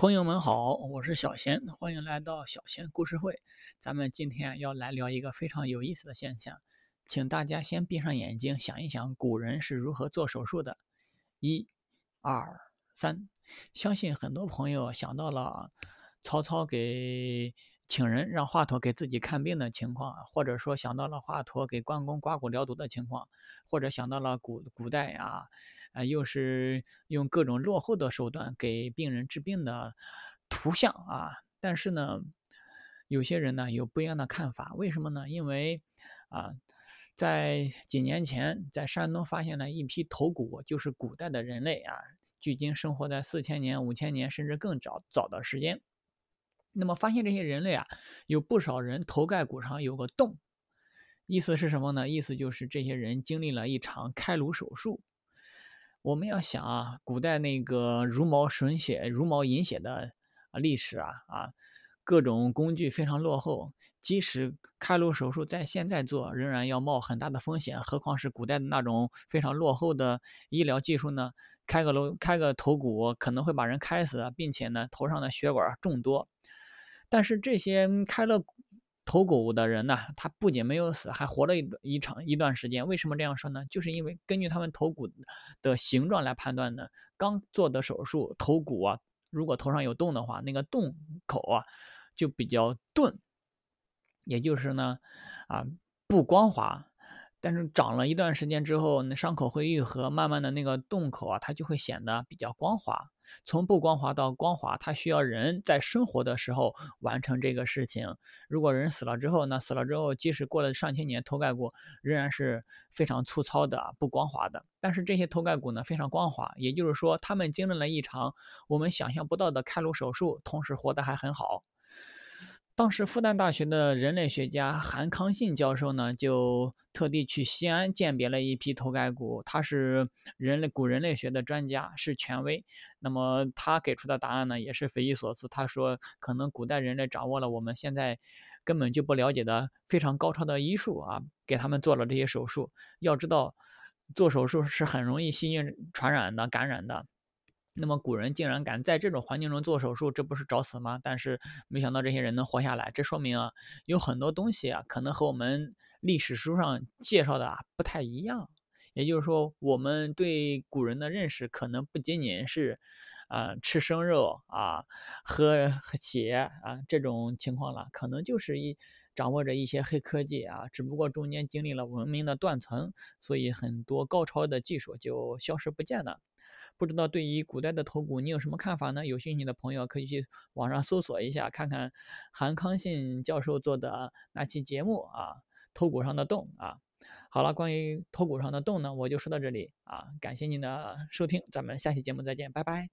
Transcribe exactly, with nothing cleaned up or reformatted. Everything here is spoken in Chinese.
朋友们好，我是小贤，欢迎来到小贤故事会。咱们今天要来聊一个非常有意思的现象，请大家先闭上眼睛想一想古人是如何做手术的。一、二、三，相信很多朋友想到了曹操给请人让华佗给自己看病的情况，或者说想到了华佗给关公刮骨疗毒的情况，或者想到了古古代啊、呃，又是用各种落后的手段给病人治病的图像啊。但是呢，有些人呢有不一样的看法，为什么呢？因为啊、呃，在几年前，在山东发现了一批头骨，就是古代的人类啊，距今生活在四千年、五千年甚至更早早的时间。那么发现这些人类啊，有不少人头盖骨上有个洞，意思是什么呢？意思就是这些人经历了一场开颅手术。我们要想啊，古代那个茹毛吮血、茹毛饮血的历史啊啊，各种工具非常落后，即使开颅手术在现在做，仍然要冒很大的风险，何况是古代的那种非常落后的医疗技术呢？开个颅、开个头骨可能会把人开死，并且呢，头上的血管众多。但是这些开了头骨的人呢、啊，他不仅没有死，还活了一一场一段时间。为什么这样说呢？就是因为根据他们头骨的形状来判断呢，刚做的手术头骨啊，如果头上有洞的话，那个洞口啊就比较钝，也就是呢啊不光滑。但是长了一段时间之后，那伤口会愈合，慢慢的那个洞口啊，它就会显得比较光滑。从不光滑到光滑，它需要人在生活的时候完成这个事情。如果人死了之后呢，死了之后，即使过了上千年，头盖骨仍然是非常粗糙的、不光滑的。但是这些头盖骨呢，非常光滑，也就是说，他们经历了一场我们想象不到的开颅手术，同时活得还很好。当时复旦大学的人类学家韩康信教授呢，就特地去西安鉴别了一批头盖骨，他是人类古人类学的专家，是权威。那么他给出的答案呢，也是匪夷所思。他说，可能古代人类掌握了我们现在根本就不了解的非常高超的医术啊，给他们做了这些手术。要知道，做手术是很容易细菌传染的、感染的。那么古人竟然敢在这种环境中做手术，这不是找死吗？但是没想到这些人能活下来，这说明啊，有很多东西啊，可能和我们历史书上介绍的啊不太一样。也就是说，我们对古人的认识可能不仅仅是啊、呃、吃生肉啊、喝血啊这种情况了，可能就是一掌握着一些黑科技啊，只不过中间经历了文明的断层，所以很多高超的技术就消失不见了。不知道对于古代的头骨你有什么看法呢？有兴趣的朋友可以去网上搜索一下，看看韩康信教授做的那期节目啊，头骨上的洞啊。好了，关于头骨上的洞呢，我就说到这里啊，感谢您的收听，咱们下期节目再见，拜拜。